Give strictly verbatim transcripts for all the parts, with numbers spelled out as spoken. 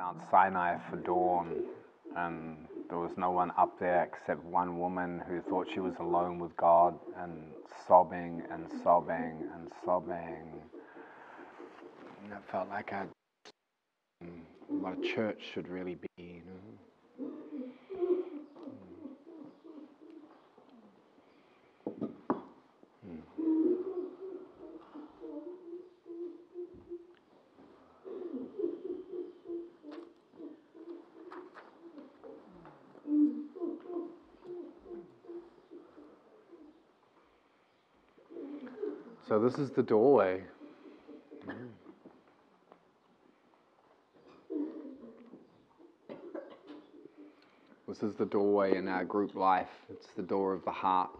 Mount Sinai for dawn, and there was no one up there except one woman who thought she was alone with God, and sobbing and sobbing and sobbing. And it felt like a, what a church should really be, you know? So this is the doorway. This is the doorway in our group life. It's the door of the heart.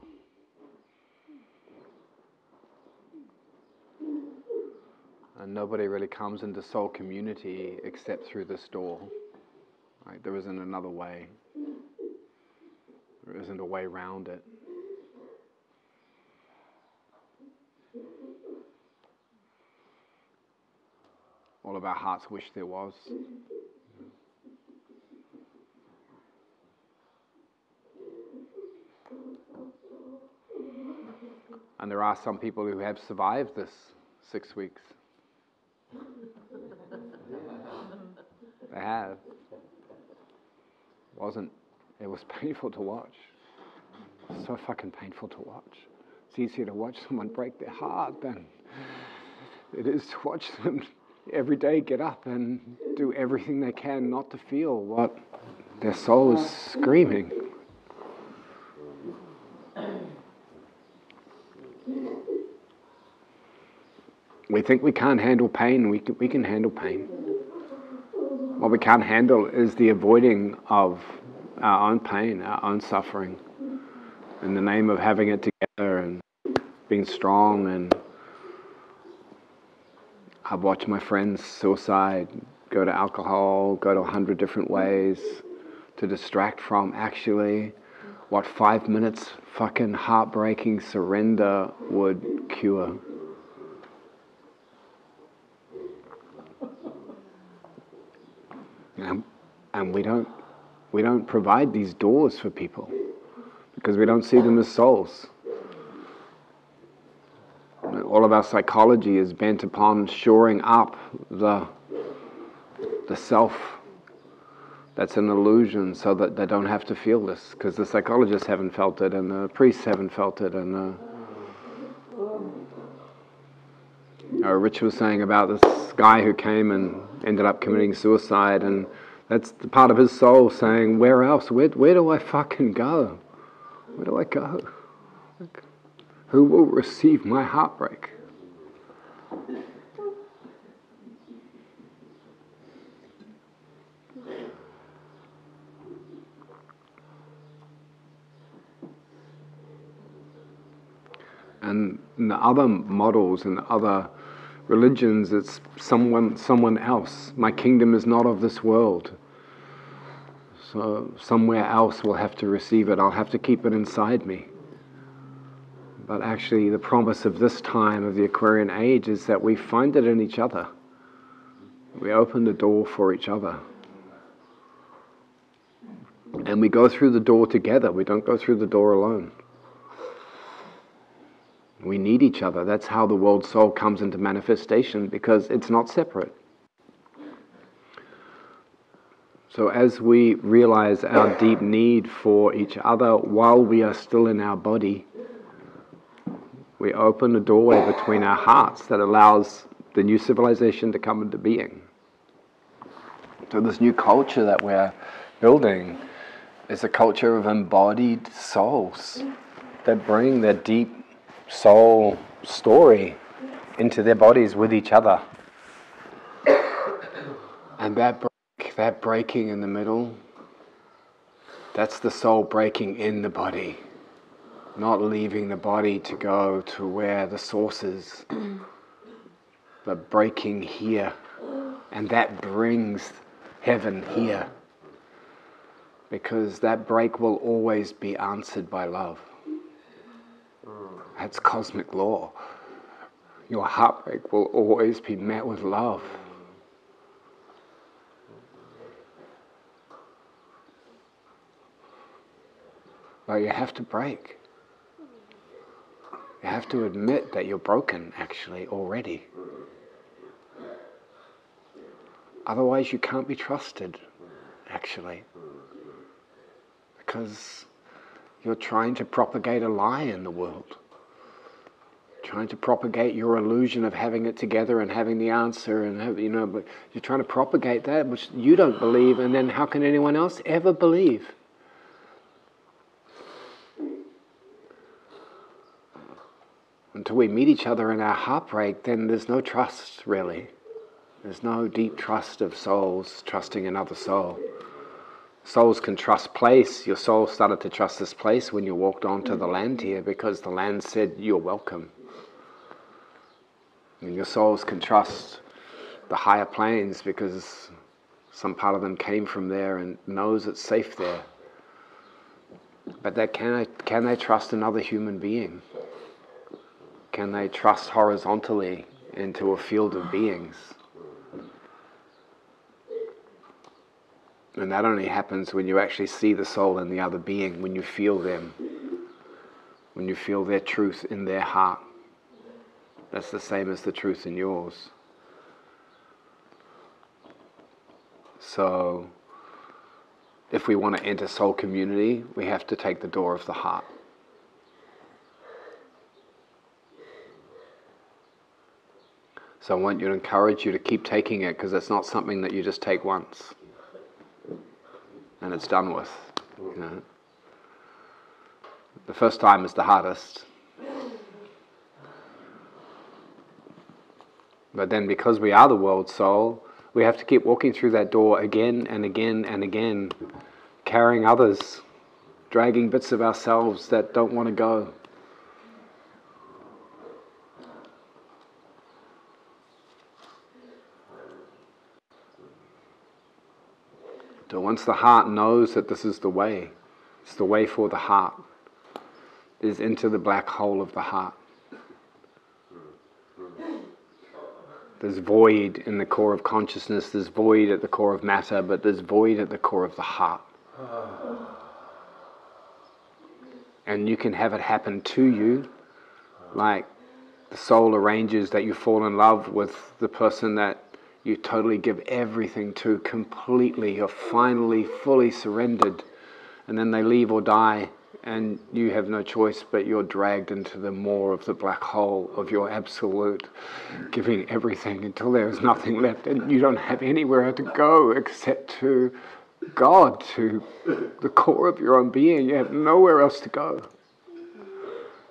And nobody really comes into soul community except through this door. Right? There isn't another way. There isn't a way around it. All of our hearts wish there was. And there are some people who have survived this six weeks. They have. It wasn't, it was painful to watch. So fucking painful to watch. It's easier to watch someone break their heart than it is to watch them every day get up and do everything they can not to feel what their soul is screaming. We think we can't handle pain. We can, we can handle pain. What we can't handle is the avoiding of our own pain, our own suffering, in the name of having it together and being strong. And I've watched my friends suicide, go to alcohol, go to a hundred different ways to distract from actually what five minutes fucking heartbreaking surrender would cure. And, and we don't, we don't provide these doors for people because we don't see them as souls. All of our psychology is bent upon shoring up the, the self that's an illusion so that they don't have to feel this, because the psychologists haven't felt it and the priests haven't felt it. And uh, uh, Rich was saying about this guy who came and ended up committing suicide, and that's the part of his soul saying, where else? Where, where do I fucking go? Where do I go? Like, who will receive my heartbreak? And in the other models and other religions, it's someone, someone else. My kingdom is not of this world. So somewhere else will have to receive it. I'll have to keep it inside me. But actually the promise of this time, of the Aquarian age, is that we find it in each other. We open the door for each other. And we go through the door together. We don't go through the door alone. We need each other. That's how the world soul comes into manifestation, because it's not separate. So as we realize our deep need for each other while we are still in our body, we open a doorway between our hearts that allows the new civilization to come into being. So this new culture that we're building is a culture of embodied souls that bring their deep soul story into their bodies with each other. And that break, that breaking in the middle, that's the soul breaking in the body. Not leaving the body to go to where the source is, but breaking here. And that brings heaven here. Because that break will always be answered by love. That's cosmic law. Your heartbreak will always be met with love. Well, you have to break. You have to admit that you're broken, actually, already. Otherwise, you can't be trusted, actually. Because you're trying to propagate a lie in the world. Trying to propagate your illusion of having it together and having the answer, and have, you know, but you're trying to propagate that which you don't believe, and then how can anyone else ever believe? Until we meet each other in our heartbreak, then there's no trust, really. There's no deep trust of souls trusting another soul. Souls can trust place. Your soul started to trust this place when you walked onto the land here, because the land said, you're welcome. And your souls can trust the higher planes because some part of them came from there and knows it's safe there. But they, can, they, can they trust another human being? Can they trust horizontally into a field of beings? And that only happens when you actually see the soul in the other being, when you feel them, when you feel their truth in their heart. That's the same as the truth in yours. So, if we want to enter soul community, we have to take the door of the heart. So I want you to encourage you to keep taking it, because it's not something that you just take once and it's done with. You know? The first time is the hardest. But then, because we are the world soul, we have to keep walking through that door again and again and again, carrying others, dragging bits of ourselves that don't want to go. So once the heart knows that this is the way, it's the way for the heart, is into the black hole of the heart. There's void in the core of consciousness, there's void at the core of matter, but there's void at the core of the heart. And you can have it happen to you, like the soul arranges that you fall in love with the person that you totally give everything to completely. You're finally fully surrendered, and then they leave or die, and you have no choice, but you're dragged into the more of the black hole of your absolute giving everything until there is nothing left, and you don't have anywhere to go except to God, to the core of your own being. You have nowhere else to go.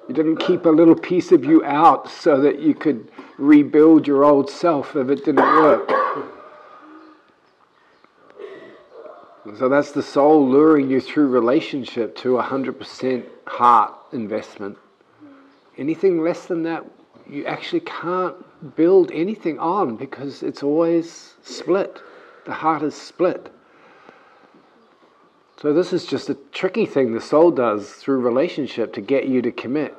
You didn't keep a little piece of you out so that you could rebuild your old self if it didn't work. So that's the soul luring you through relationship to one hundred percent heart investment. Anything less than that, you actually can't build anything on, because it's always split. The heart is split. So this is just a tricky thing the soul does through relationship to get you to commit.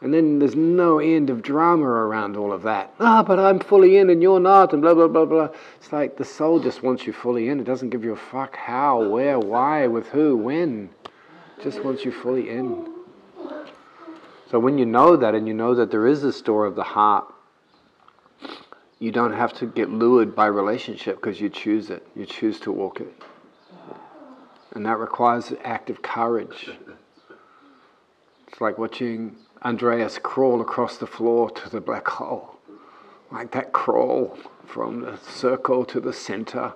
And then there's no end of drama around all of that. Ah, but I'm fully in and you're not, and blah, blah, blah, blah. It's like the soul just wants you fully in. It doesn't give you a fuck how, where, why, with who, when. It just wants you fully in. So when you know that, and you know that there is this door of the heart, you don't have to get lured by relationship, because you choose it. You choose to walk it. And that requires an act of courage. It's like watching Andreas crawl across the floor to the black hole. Like that crawl from the circle to the center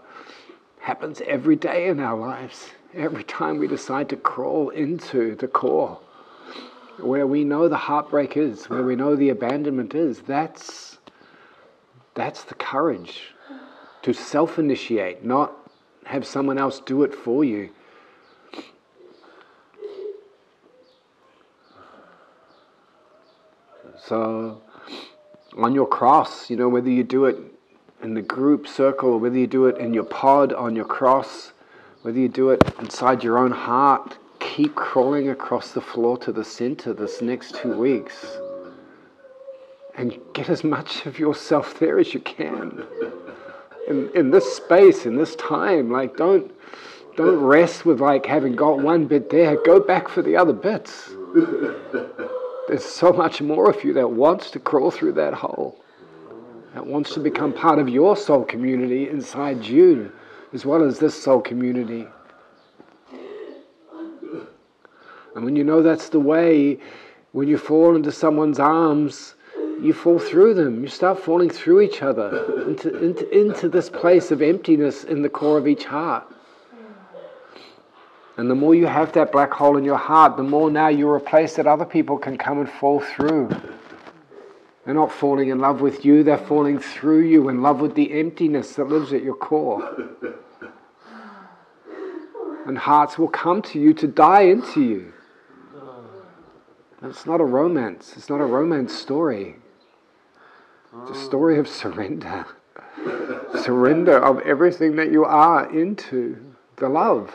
happens every day in our lives. Every time we decide to crawl into the core, where we know the heartbreak is, where we know the abandonment is, that's, that's the courage to self-initiate, not have someone else do it for you. So, on your cross, you know, whether you do it in the group circle, whether you do it in your pod, on your cross, whether you do it inside your own heart, keep crawling across the floor to the center this next two weeks. And get as much of yourself there as you can. In, in this space, in this time, like don't Don't rest with like having got one bit there. Go back for the other bits. There's so much more of you that wants to crawl through that hole, that wants to become part of your soul community inside you, as well as this soul community. And when you know that's the way, when you fall into someone's arms, you fall through them. You start falling through each other into, into, into this place of emptiness in the core of each heart. And the more you have that black hole in your heart, the more now you're a place that other people can come and fall through. They're not falling in love with you, they're falling through you, in love with the emptiness that lives at your core. And hearts will come to you to die into you. It's not a romance. It's not a romance story. It's a story of surrender. Surrender of everything that you are into the love.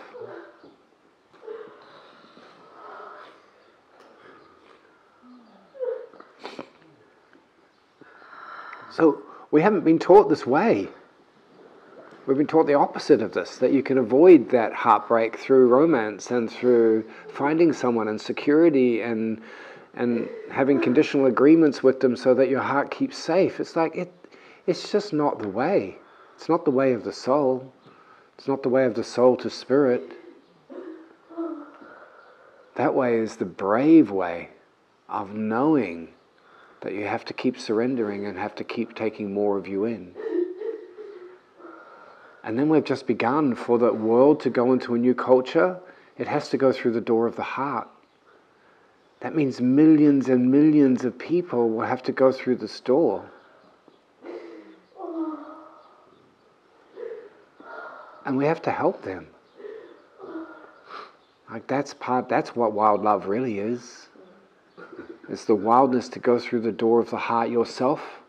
So we haven't been taught this way. We've been taught the opposite of this, that you can avoid that heartbreak through romance and through finding someone and security and and having conditional agreements with them so that your heart keeps safe. It's like, it, it's just not the way. It's not the way of the soul. It's not the way of the soul to spirit. That way is the brave way of knowing that you have to keep surrendering and have to keep taking more of you in. And then we've just begun. For the world to go into a new culture, it has to go through the door of the heart. That means millions and millions of people will have to go through this door. And we have to help them. Like that's part, that's what wild love really is. It's the wildness to go through the door of the heart yourself,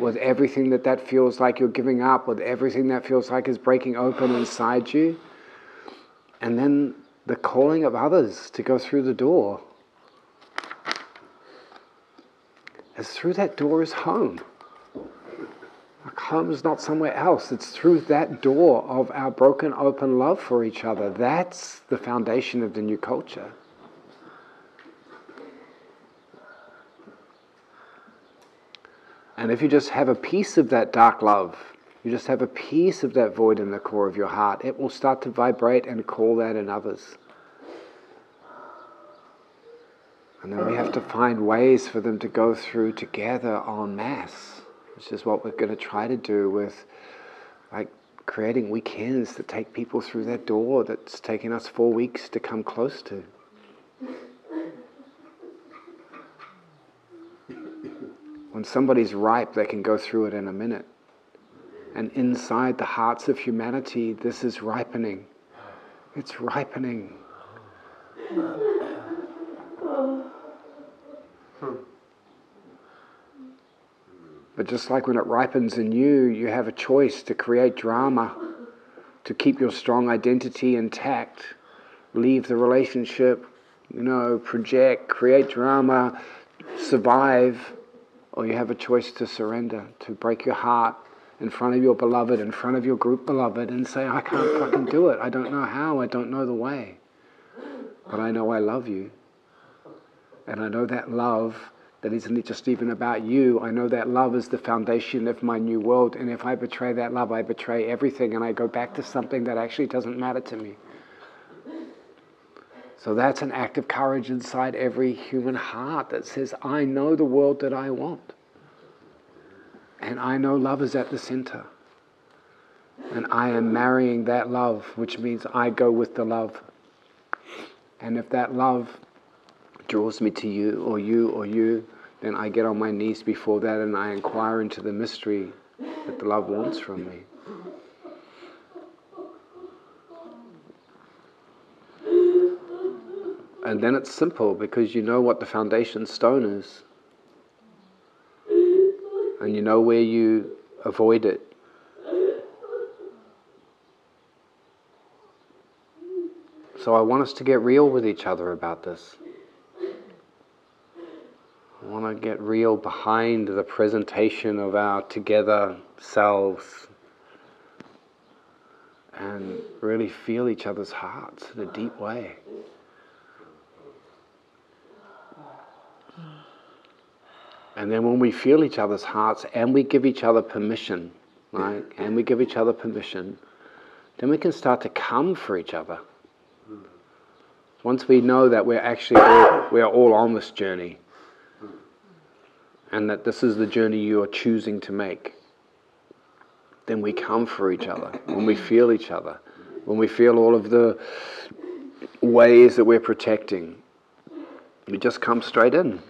with everything that that feels like you're giving up, with everything that feels like is breaking open inside you. And then the calling of others to go through the door. As through that door is home. Like home is not somewhere else. It's through that door of our broken open love for each other. That's the foundation of the new culture. And if you just have a piece of that dark love, you just have a piece of that void in the core of your heart, it will start to vibrate and call that in others. And then we have to find ways for them to go through together en masse, which is what we're going to try to do with like creating weekends that take people through that door that's taken us four weeks to come close to. When somebody's ripe, they can go through it in a minute. And inside the hearts of humanity, this is ripening. It's ripening. But just like when it ripens in you, you have a choice to create drama, to keep your strong identity intact, leave the relationship, you know, project, create drama, survive. Or you have a choice to surrender, to break your heart in front of your beloved, in front of your group beloved, and say, I can't fucking do it. I don't know how. I don't know the way. But I know I love you. And I know that love that isn't just even about you. I know that love is the foundation of my new world. And if I betray that love, I betray everything. And I go back to something that actually doesn't matter to me. So that's an act of courage inside every human heart that says, I know the world that I want. And I know love is at the center. And I am marrying that love, which means I go with the love. And if that love draws me to you or you or you, then I get on my knees before that and I inquire into the mystery that the love wants from me. And then it's simple, because you know what the foundation stone is. And you know where you avoid it. So I want us to get real with each other about this. I want to get real behind the presentation of our together selves. and really feel each other's hearts in a deep way. And then when we feel each other's hearts and we give each other permission, right? And we give each other permission, then we can start to come for each other. Once we know that we're actually all, we are all on this journey, and that this is the journey you are choosing to make, then we come for each other, when we feel each other, when we feel all of the ways that we're protecting. We just come straight in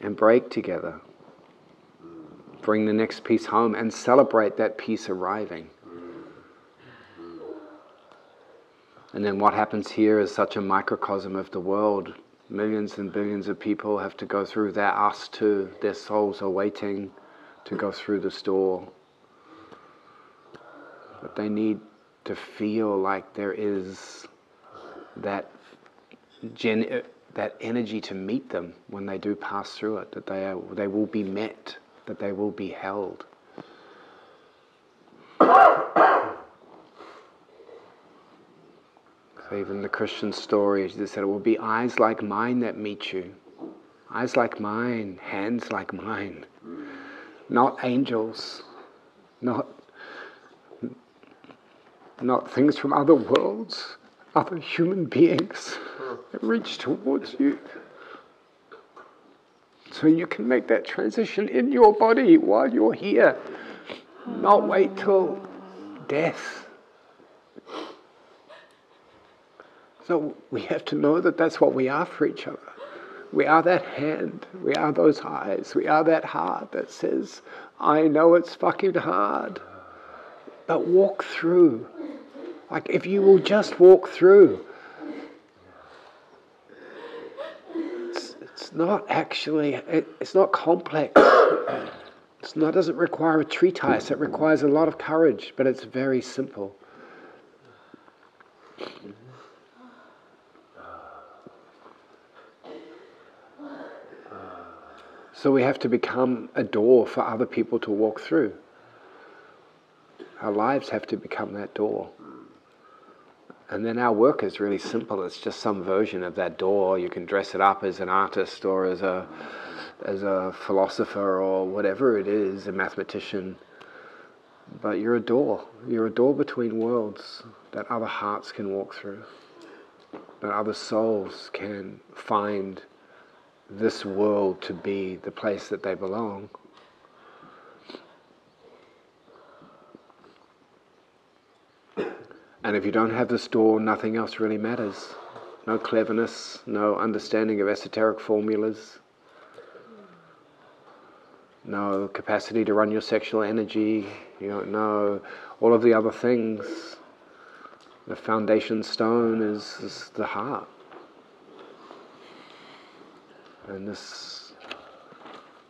and break together. Bring the next piece home and celebrate that piece arriving. And then what happens here is such a microcosm of the world. Millions and billions of people have to go through that, us too. Their souls are waiting to go through this door. But they need to feel like there is that gen that energy to meet them when they do pass through it, that they, are, they will be met, that they will be held. Even the Christian story, they said, it will be eyes like mine that meet you. Eyes like mine, hands like mine. Not angels, not, not things from other worlds, other human beings that reach towards you. So you can make that transition in your body while you're here. Not wait till death. So we have to know that that's what we are for each other. We are that hand, we are those eyes, we are that heart that says, I know it's fucking hard, but walk through. Like if you will just walk through. It's, it's not actually, it, it's not complex. It's not, it doesn't require a treatise, it requires a lot of courage, but it's very simple. So we have to become a door for other people to walk through. Our lives have to become that door. And then our work is really simple. It's just some version of that door. You can dress it up as an artist or as a, as a philosopher or whatever it is, a mathematician. But you're a door. You're a door between worlds that other hearts can walk through, that other souls can find this world to be the place that they belong. And if you don't have this door, nothing else really matters. No cleverness, no understanding of esoteric formulas, no capacity to run your sexual energy, you don't know all of the other things. The foundation stone is, is the heart. And this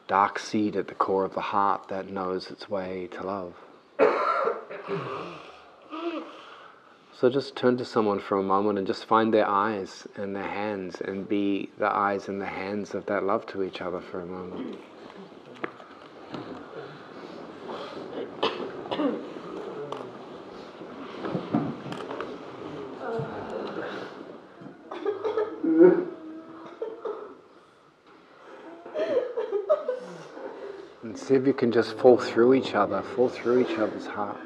dark seed at the core of the heart that knows its way to love. So just turn to someone for a moment and just find their eyes and their hands and be the eyes and the hands of that love to each other for a moment. See if you can just fall through each other, fall through each other's heart.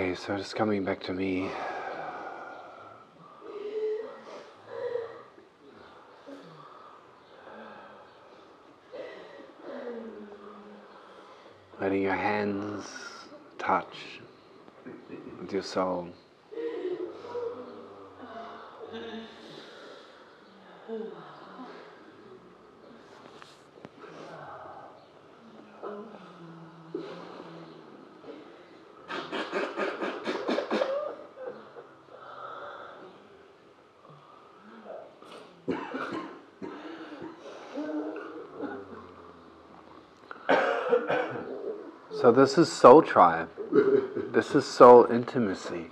Okay, so it's coming back to me. Letting your hands touch with your soul. So this is soul tribe. This is soul intimacy.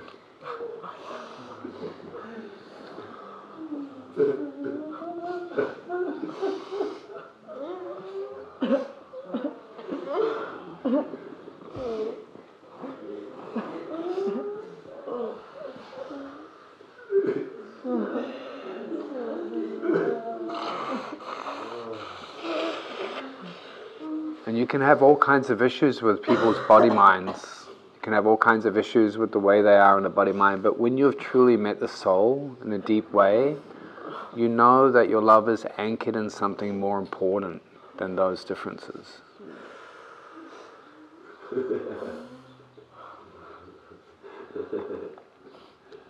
You can have all kinds of issues with people's body minds. You can have all kinds of issues with the way they are in the body mind, but when you have truly met the soul in a deep way, you know that your love is anchored in something more important than those differences.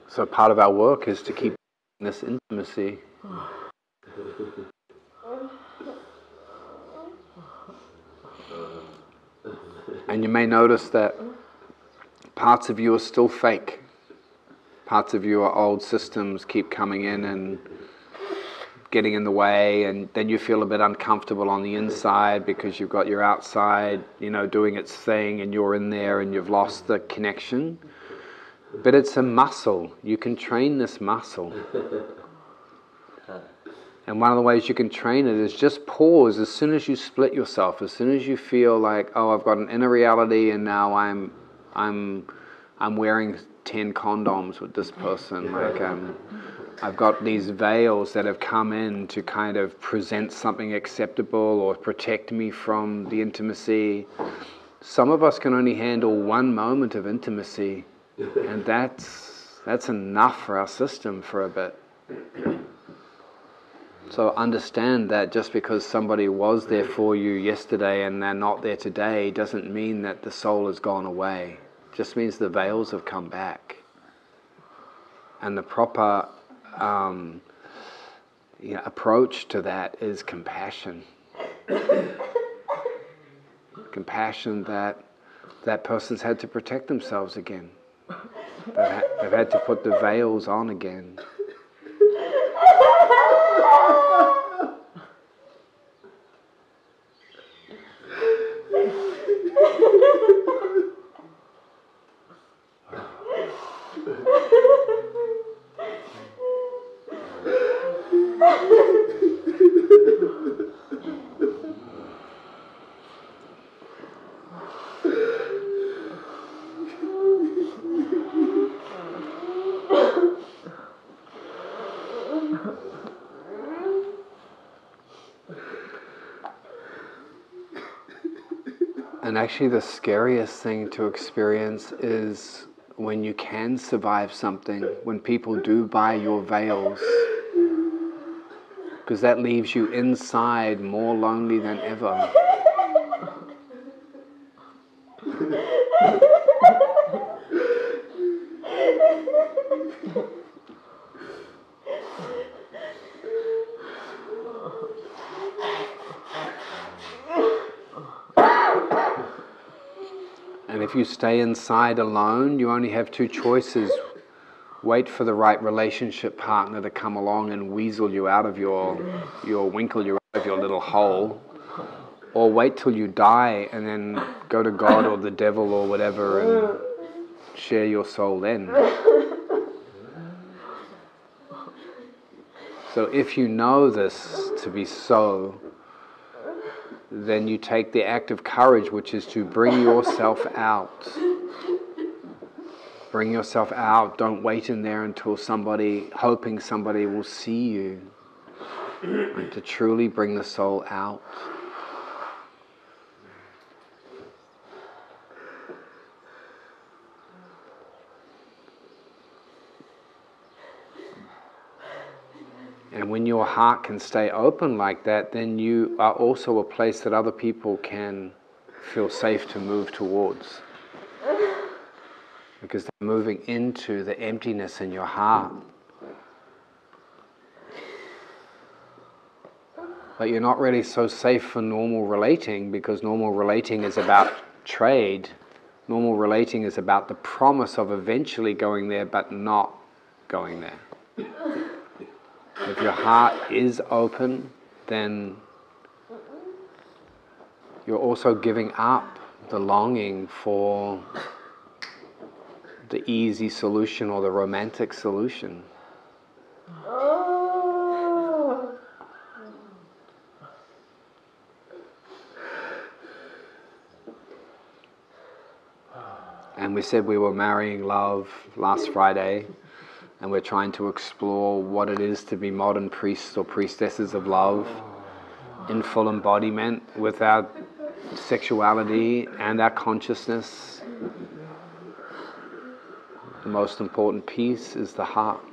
So part of our work is to keep this intimacy. And you may notice that parts of you are still fake. Parts of you are old systems keep coming in and getting in the way, and then you feel a bit uncomfortable on the inside because you've got your outside, you know, doing its thing, and you're in there and you've lost the connection. But it's a muscle. You can train this muscle. And one of the ways you can train it is just pause as soon as you split yourself, as soon as you feel like, oh, I've got an inner reality and now I'm, I'm, I'm wearing ten condoms with this person. Like um, I've got these veils that have come in to kind of present something acceptable or protect me from the intimacy. Some of us can only handle one moment of intimacy, and that's, that's enough for our system for a bit. So understand that just because somebody was there for you yesterday and they're not there today doesn't mean that the soul has gone away. It just means the veils have come back. And the proper um, you know, approach to that is compassion. Compassion that that person's had to protect themselves again. They've had, they've had to put the veils on again. And actually the scariest thing to experience is when you can survive something, when people do buy your veils, because that leaves you inside more lonely than ever. And if you stay inside alone, you only have two choices. Wait for the right relationship partner to come along and weasel you out of your, your winkle you out of your little hole. Or wait till you die and then go to God or the devil or whatever and share your soul then. So if you know this to be so, then you take the act of courage, which is to bring yourself out. Bring yourself out. Don't wait in there until somebody, hoping somebody will see you. And to truly bring the soul out. And when your heart can stay open like that, then you are also a place that other people can feel safe to move towards. Because they're moving into the emptiness in your heart. But you're not really so safe for normal relating, because normal relating is about trade. Normal relating is about the promise of eventually going there, but not going there. If your heart is open, then you're also giving up the longing for the easy solution or the romantic solution. And we said we were marrying love last Friday, and we're trying to explore what it is to be modern priests or priestesses of love in full embodiment with our sexuality and our consciousness. The most important piece is the heart.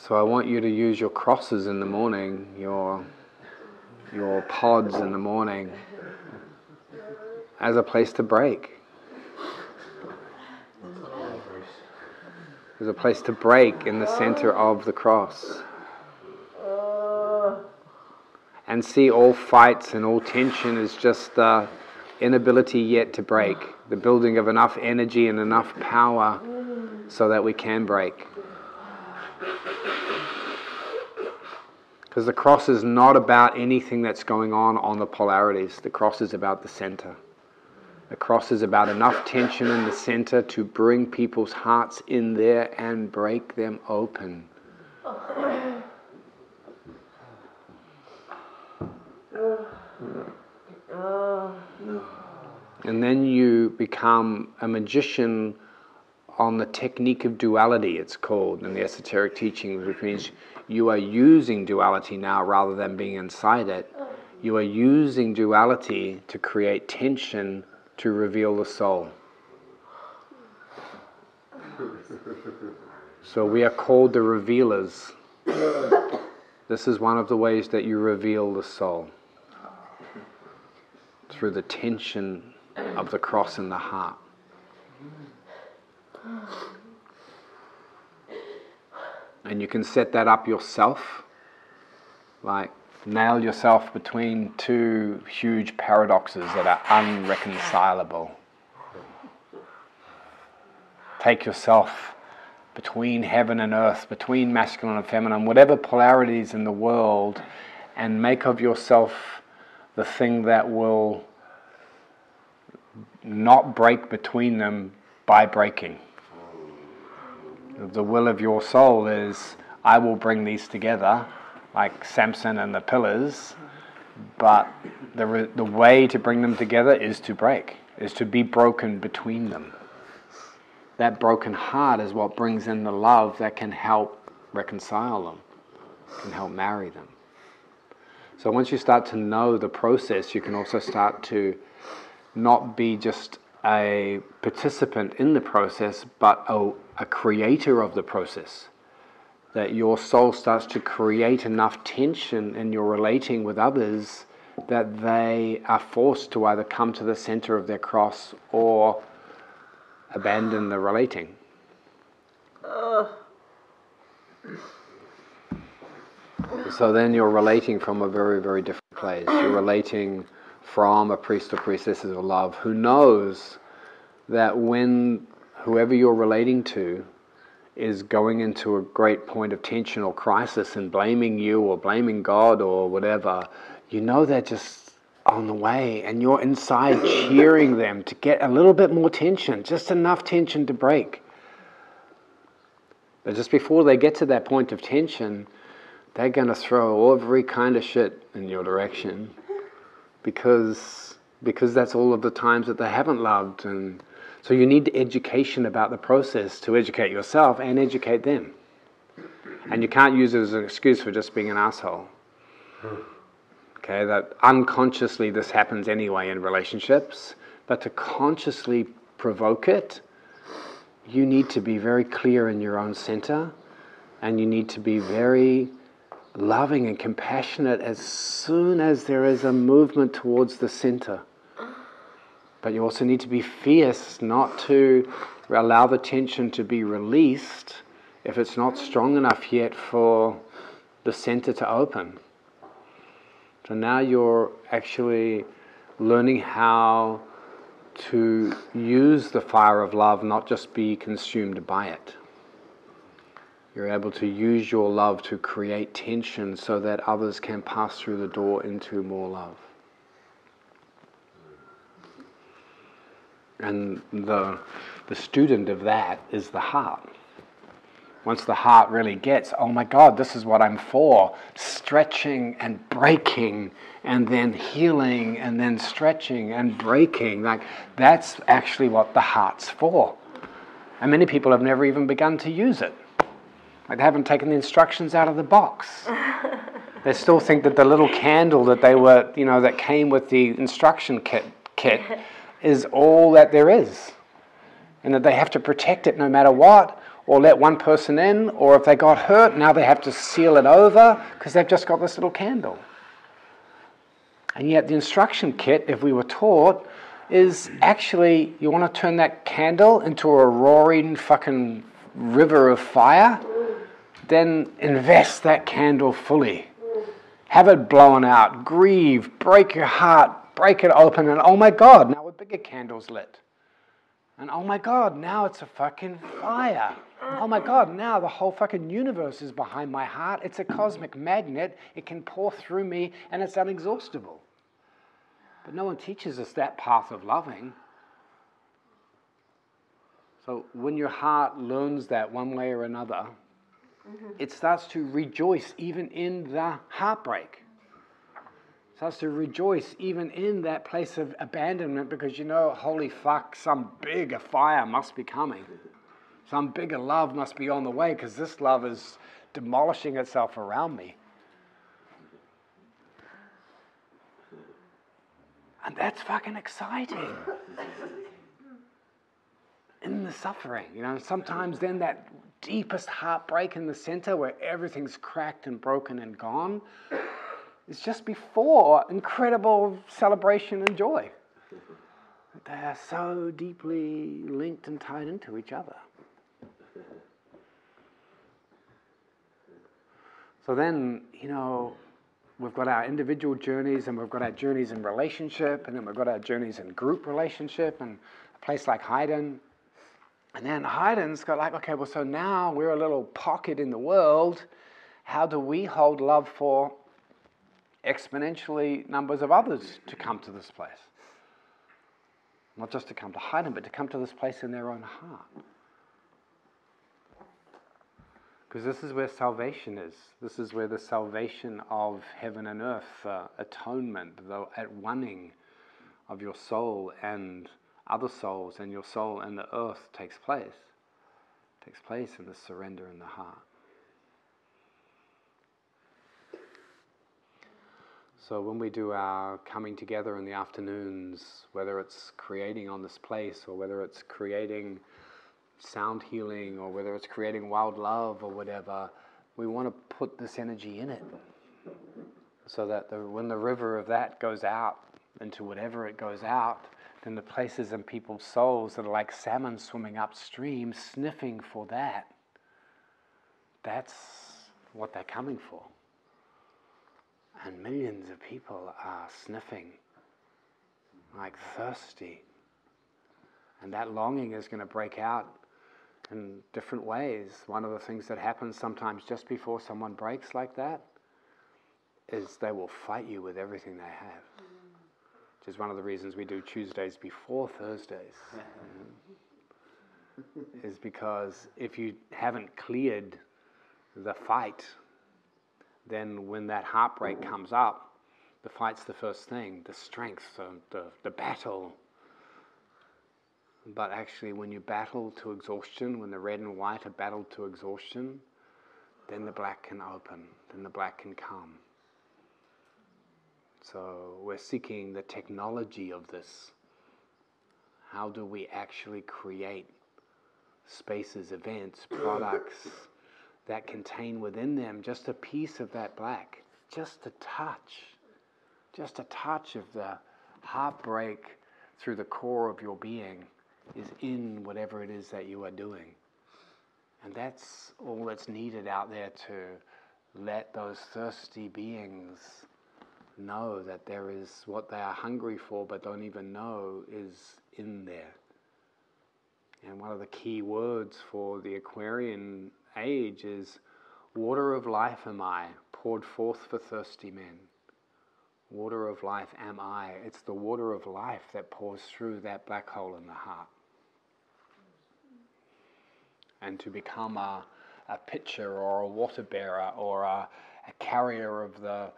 So I want you to use your crosses in the morning, your, your pods in the morning, as a place to break. There's a place to break in the center of the cross. And see, all fights and all tension is just the inability yet to break, the building of enough energy and enough power so that we can break. Because the cross is not about anything that's going on on the polarities. The cross is about the center. The cross is about enough tension in the center to bring people's hearts in there and break them open. And then you become a magician on the technique of duality, it's called, in the esoteric teachings, which means you are using duality now rather than being inside it. You are using duality to create tension to reveal the soul. So we are called the revealers. This is one of the ways that you reveal the soul, through the tension of the cross in the heart. And you can set that up yourself, like nail yourself between two huge paradoxes that are unreconcilable. Take yourself between heaven and earth, between masculine and feminine, whatever polarities in the world, and make of yourself the thing that will not break between them by breaking. The will of your soul is, I will bring these together, like Samson and the pillars, but the, re the way to bring them together is to break, is to be broken between them. That broken heart is what brings in the love that can help reconcile them, can help marry them. So once you start to know the process, you can also start to not be just a participant in the process, but a, a creator of the process. That your soul starts to create enough tension in your relating with others that they are forced to either come to the center of their cross or abandon the relating. Uh. So then you're relating from a very, very different place. You're relating from a priest or priestess of love who knows that when whoever you're relating to is going into a great point of tension or crisis and blaming you or blaming God or whatever, you know they're just on the way, and you're inside cheering them to get a little bit more tension, just enough tension to break. But just before they get to that point of tension, they're going to throw every kind of shit in your direction. Because, because that's all of the times that they haven't loved, and So you need education about the process to educate yourself and educate them. And you can't use it as an excuse for just being an asshole. Okay, that unconsciously this happens anyway in relationships, but to consciously provoke it, you need to be very clear in your own center, and you need to be very loving and compassionate as soon as there is a movement towards the center. But you also need to be fierce not to allow the tension to be released if it's not strong enough yet for the center to open. So now you're actually learning how to use the fire of love, not just be consumed by it. You're able to use your love to create tension so that others can pass through the door into more love. And the, the student of that is the heart. Once the heart really gets, oh my God, this is what I'm for, stretching and breaking and then healing and then stretching and breaking, like that's actually what the heart's for. And many people have never even begun to use it. Like they haven't taken the instructions out of the box. They still think that the little candle that they were, you know, that came with the instruction kit, kit is all that there is. And that they have to protect it no matter what, or let one person in, or if they got hurt, now they have to seal it over because they've just got this little candle. And yet the instruction kit, if we were taught, is actually you want to turn that candle into a roaring fucking river of fire, then invest that candle fully. Have it blown out, grieve, break your heart, break it open, and oh my God, now a bigger candle's lit. And oh my God, now it's a fucking fire. Oh my God, now the whole fucking universe is behind my heart. It's a cosmic magnet. It can pour through me and it's inexhaustible. But no one teaches us that path of loving. So when your heart learns that one way or another, mm-hmm. it starts to rejoice even in the heartbreak. Starts to rejoice even in that place of abandonment because you know, holy fuck, some bigger fire must be coming. Some bigger love must be on the way because this love is demolishing itself around me. And that's fucking exciting. In the suffering, you know, and sometimes then that deepest heartbreak in the center where everything's cracked and broken and gone, it's just before incredible celebration and joy. They are so deeply linked and tied into each other. So then, you know, we've got our individual journeys and we've got our journeys in relationship and then we've got our journeys in group relationship and a place like Haydn. And then Haydn's got like, okay, well, so now we're a little pocket in the world. How do we hold love for exponentially numbers of others to come to this place? Not just to come to Haydn, but to come to this place in their own heart. Because this is where salvation is. This is where the salvation of heaven and earth, uh, atonement, the at-oneing of your soul and other souls and your soul and the earth takes place. It takes place in the surrender in the heart. So when we do our coming together in the afternoons, whether it's creating on this place or whether it's creating sound healing or whether it's creating wild love or whatever, we want to put this energy in it so that the, when the river of that goes out into whatever it goes out, then the places in people's souls that are like salmon swimming upstream, sniffing for that, that's what they're coming for. And millions of people are sniffing, like thirsty. And that longing is going to break out in different ways. One of the things that happens sometimes just before someone breaks like that is they will fight you with everything they have. Which is one of the reasons we do Tuesdays before Thursdays. Mm-hmm. Is because if you haven't cleared the fight, then when that heartbreak comes up, the fight's the first thing, the strength, the, the, the battle, But actually, when you battle to exhaustion, when the red and white are battled to exhaustion, then the black can open, then the black can come. So we're seeking the technology of this. How do we actually create spaces, events, products that contain within them just a piece of that black, just a touch, just a touch of the heartbreak through the core of your being is in whatever it is that you are doing. And that's all that's needed out there to let those thirsty beings know that there is what they are hungry for but don't even know is in there. And one of the key words for the Aquarian age is, water of life am I, poured forth for thirsty men. Water of life am I. It's the water of life that pours through that black hole in the heart. And to become a, a pitcher or a water bearer or a, a carrier of the,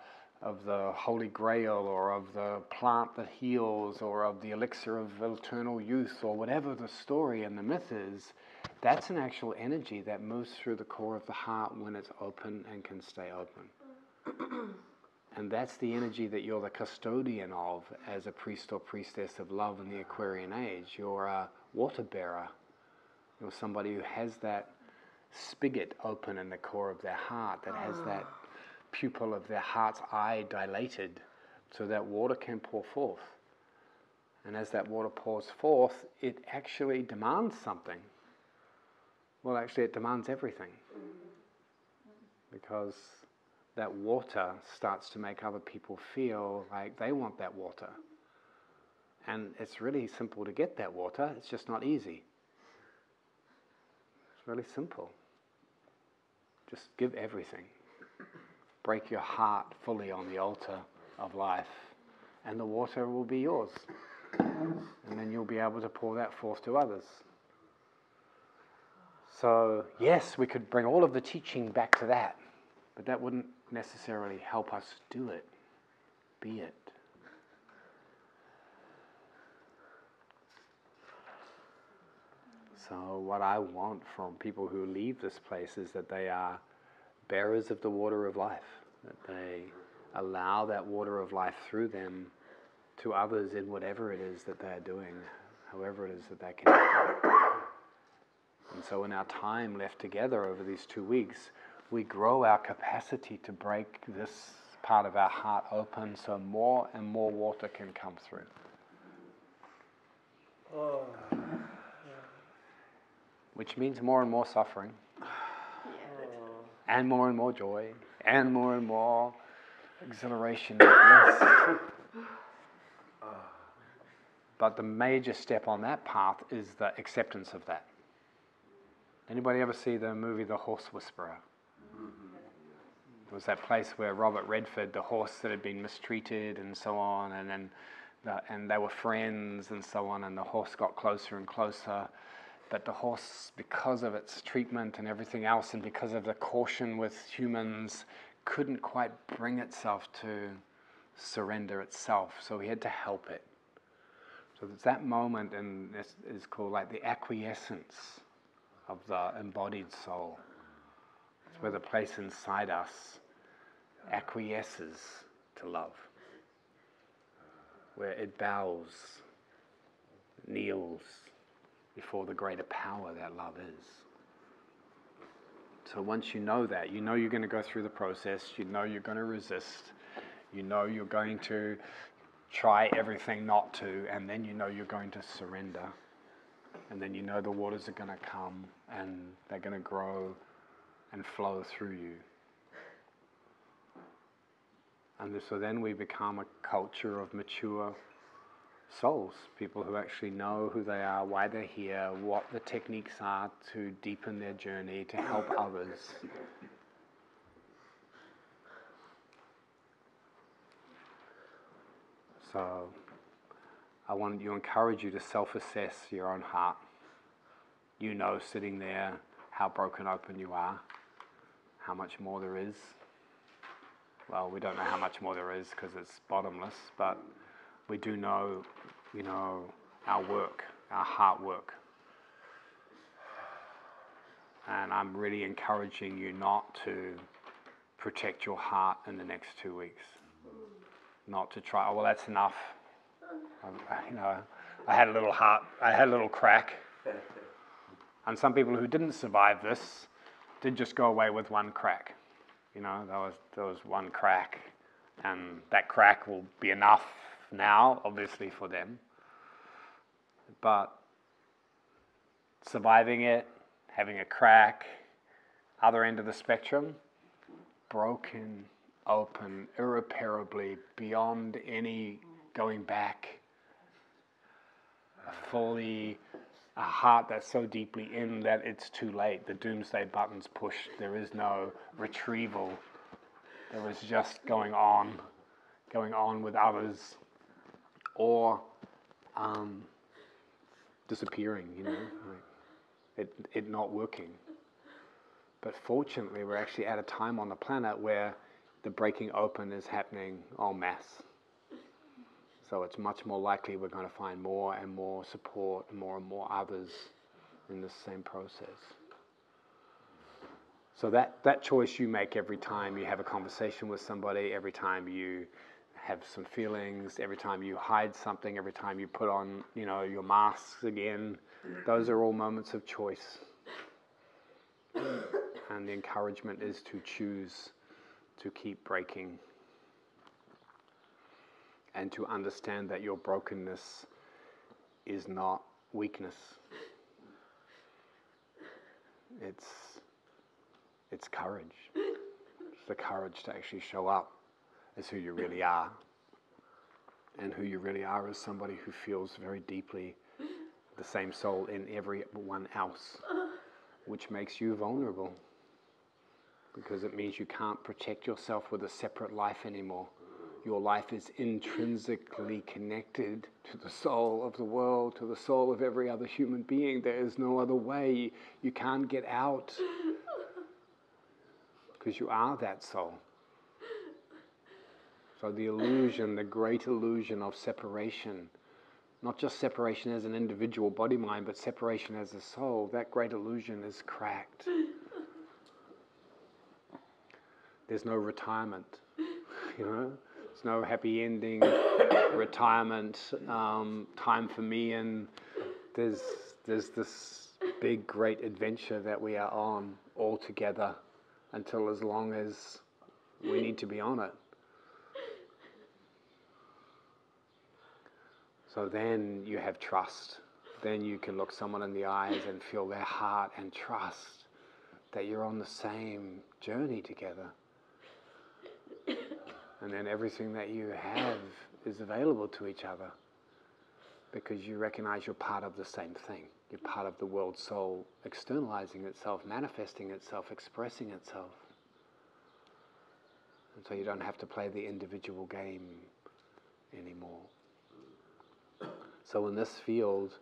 of the Holy Grail or of the plant that heals or of the elixir of eternal youth or whatever the story and the myth is, that's an actual energy that moves through the core of the heart when it's open and can stay open. And that's the energy that you're the custodian of as a priest or priestess of love in the Aquarian age. You're a water bearer. You're somebody who has that spigot open in the core of their heart, that has that pupil of their heart's eye dilated so that water can pour forth. And as that water pours forth, it actually demands something. Well, actually, it demands everything. Because that water starts to make other people feel like they want that water. And it's really simple to get that water, it's just not easy. It's really simple. Just give everything. Break your heart fully on the altar of life, and the water will be yours. And then you'll be able to pour that forth to others. So, yes, we could bring all of the teaching back to that, but that wouldn't necessarily help us do it, be it. So what I want from people who leave this place is that they are bearers of the water of life, that they allow that water of life through them to others in whatever it is that they're doing, however it is that they can. And so in our time left together over these two weeks, we grow our capacity to break this part of our heart open so more and more water can come through. Oh. Yeah. Which means more and more suffering, oh. and more and more joy, and more and more exhilaration. But the major step on that path is the acceptance of that. Anybody ever see the movie The Horse Whisperer? It was that place where Robert Redford, the horse that had been mistreated and so on, and then the, and they were friends and so on, and the horse got closer and closer. But the horse, because of its treatment and everything else, and because of the caution with humans, couldn't quite bring itself to surrender itself. So he had to help it. So it's that moment, and this is called like the acquiescence of the embodied soul. It's where the place inside us acquiesces to love, where it bows, kneels before the greater power that love is. So once you know that, you know you're going to go through the process, you know you're going to resist, you know you're going to try everything not to, and then you know you're going to surrender, and then you know the waters are going to come and they're going to grow and flow through you. And so then we become a culture of mature souls, people who actually know who they are, why they're here, what the techniques are to deepen their journey, to help others. So I want to encourage you to self-assess your own heart. You know, sitting there, how broken open you are. How much more there is? Well, we don't know how much more there is because it's bottomless, but we do know, you know, our work, our heart work. And I'm really encouraging you not to protect your heart in the next two weeks. Not to try, oh, well, that's enough. I, you know, I had a little heart, I had a little crack. And some people who didn't survive this did just go away with one crack. You know, there was, there was one crack, and that crack will be enough now, obviously, for them. But surviving it, having a crack, other end of the spectrum, broken, open, irreparably, beyond any going back, a fully, a heart that's so deeply in that it's too late. The doomsday button's pushed. There is no retrieval. There is just going on, going on with others, or um, disappearing, you know, like it, it not working. But fortunately, we're actually at a time on the planet where the breaking open is happening en masse. So it's much more likely we're going to find more and more support, and more and more others in this same process. So that, that choice you make every time you have a conversation with somebody, every time you have some feelings, every time you hide something, every time you put on, you know, your masks again, those are all moments of choice. And the encouragement is to choose to keep breaking, and to understand that your brokenness is not weakness. It's, it's courage. It's the courage to actually show up as who you really are. And who you really are is somebody who feels very deeply the same soul in everyone else, which makes you vulnerable, because it means you can't protect yourself with a separate life anymore. Your life is intrinsically connected to the soul of the world, to the soul of every other human being. There is no other way. You can't get out, because you are that soul. So the illusion, the great illusion of separation, not just separation as an individual body-mind, but separation as a soul, that great illusion is cracked. There's no retirement, you know? No happy ending, retirement, um, time for me, and there's, there's this big, great adventure that we are on all together until as long as we need to be on it. So then you have trust. Then you can look someone in the eyes and feel their heart and trust that you're on the same journey together. And then everything that you have is available to each other, because you recognize you're part of the same thing. You're part of the world soul externalizing itself, manifesting itself, expressing itself. And so you don't have to play the individual game anymore. So in this field,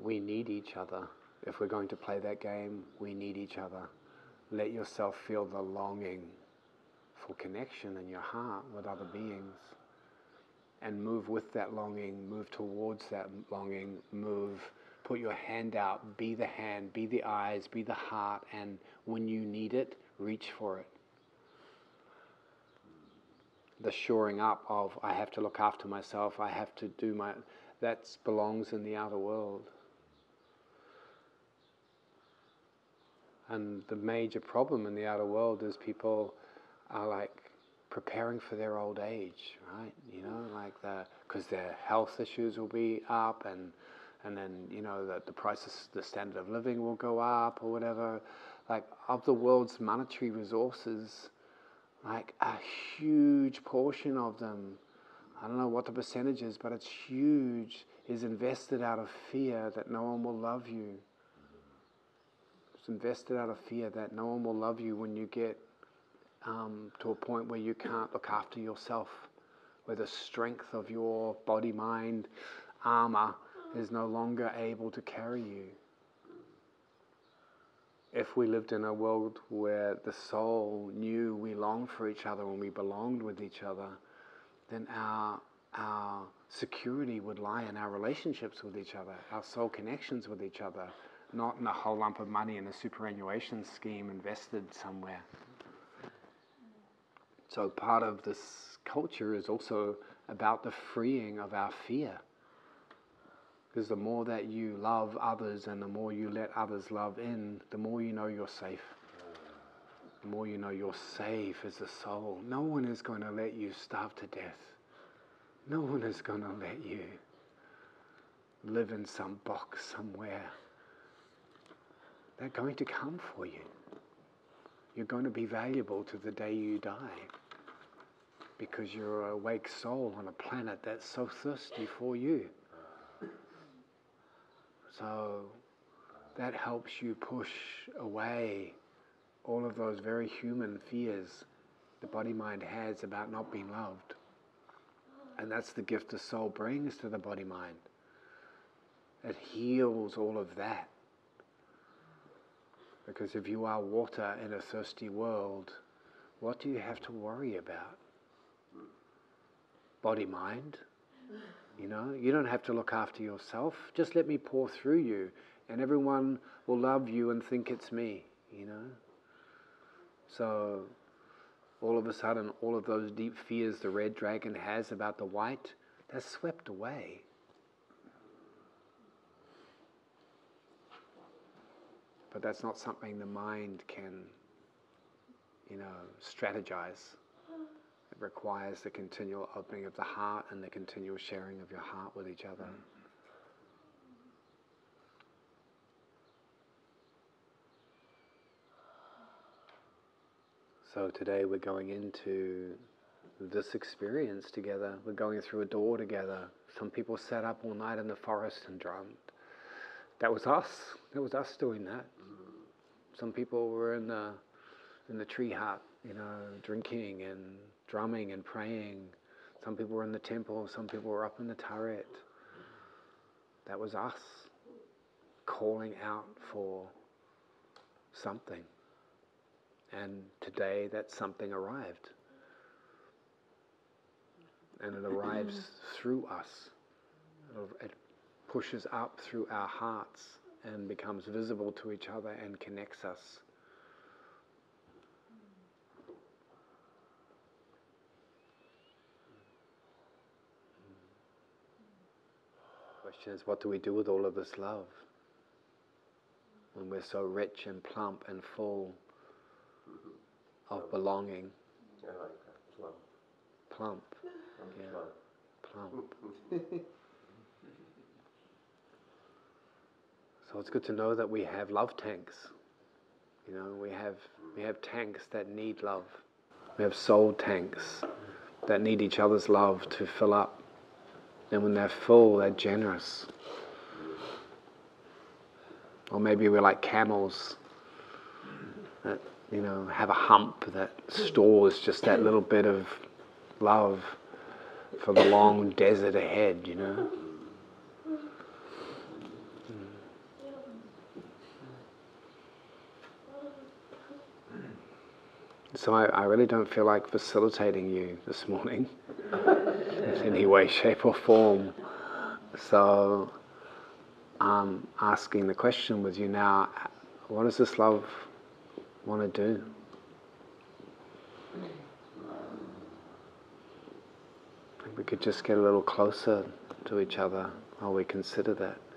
we need each other. If we're going to play that game, we need each other. Let yourself feel the longing for connection in your heart with other beings, and move with that longing, move towards that longing, move, put your hand out, be the hand, be the eyes, be the heart, and when you need it, reach for it. The shoring up of, I have to look after myself, I have to do my, that belongs in the outer world. And the major problem in the outer world is people are like preparing for their old age, right? You know, like the, because their health issues will be up, and and then, you know, the, the prices, the standard of living will go up or whatever. Like, of the world's monetary resources, like a huge portion of them, I don't know what the percentage is, but it's huge, is invested out of fear that no one will love you. It's invested out of fear that no one will love you when you get Um, to a point where you can't look after yourself, where the strength of your body-mind armor is no longer able to carry you. If we lived in a world where the soul knew we longed for each other and we belonged with each other, then our, our security would lie in our relationships with each other, our soul connections with each other, not in a whole lump of money in a superannuation scheme invested somewhere. So part of this culture is also about the freeing of our fear. Because the more that you love others and the more you let others love in, the more you know you're safe. The more you know you're safe as a soul. No one is going to let you starve to death. No one is going to let you live in some box somewhere. They're going to come for you. You're going to be valuable to the day you die, because you're an awake soul on a planet that's so thirsty for you. So that helps you push away all of those very human fears the body-mind has about not being loved. And that's the gift the soul brings to the body-mind. It heals all of that. Because if you are water in a thirsty world, what do you have to worry about? Body-mind, you know? You don't have to look after yourself. Just let me pour through you, and everyone will love you and think it's me, you know? So all of a sudden, all of those deep fears the red dragon has about the white, they're swept away. But that's not something the mind can, you know, strategize. It requires the continual opening of the heart and the continual sharing of your heart with each other. So today we're going into this experience together. We're going through a door together. Some people sat up all night in the forest and drummed. That was us. That was us doing that. Some people were in the in the tree hut, you know, drinking and drumming and praying. Some people were in the temple. Some people were up in the turret. That was us calling out for something. And today that something arrived. And it arrives through us. It pushes up through our hearts and becomes visible to each other and connects us. The question is, what do we do with all of this love? When we're so rich and plump and full of belonging. I like that, plump. Plump, yeah, plump. So it's good to know that we have love tanks. You know, we have we have tanks that need love. We have soul tanks that need each other's love to fill up. And when they're full, they're generous. Or maybe we're like camels that, you know, have a hump that stores just that little bit of love for the long desert ahead, you know. So I, I really don't feel like facilitating you this morning in any way, shape or form. So I'm asking the question with you now, what does this love want to do? I think we could just get a little closer to each other while we consider that.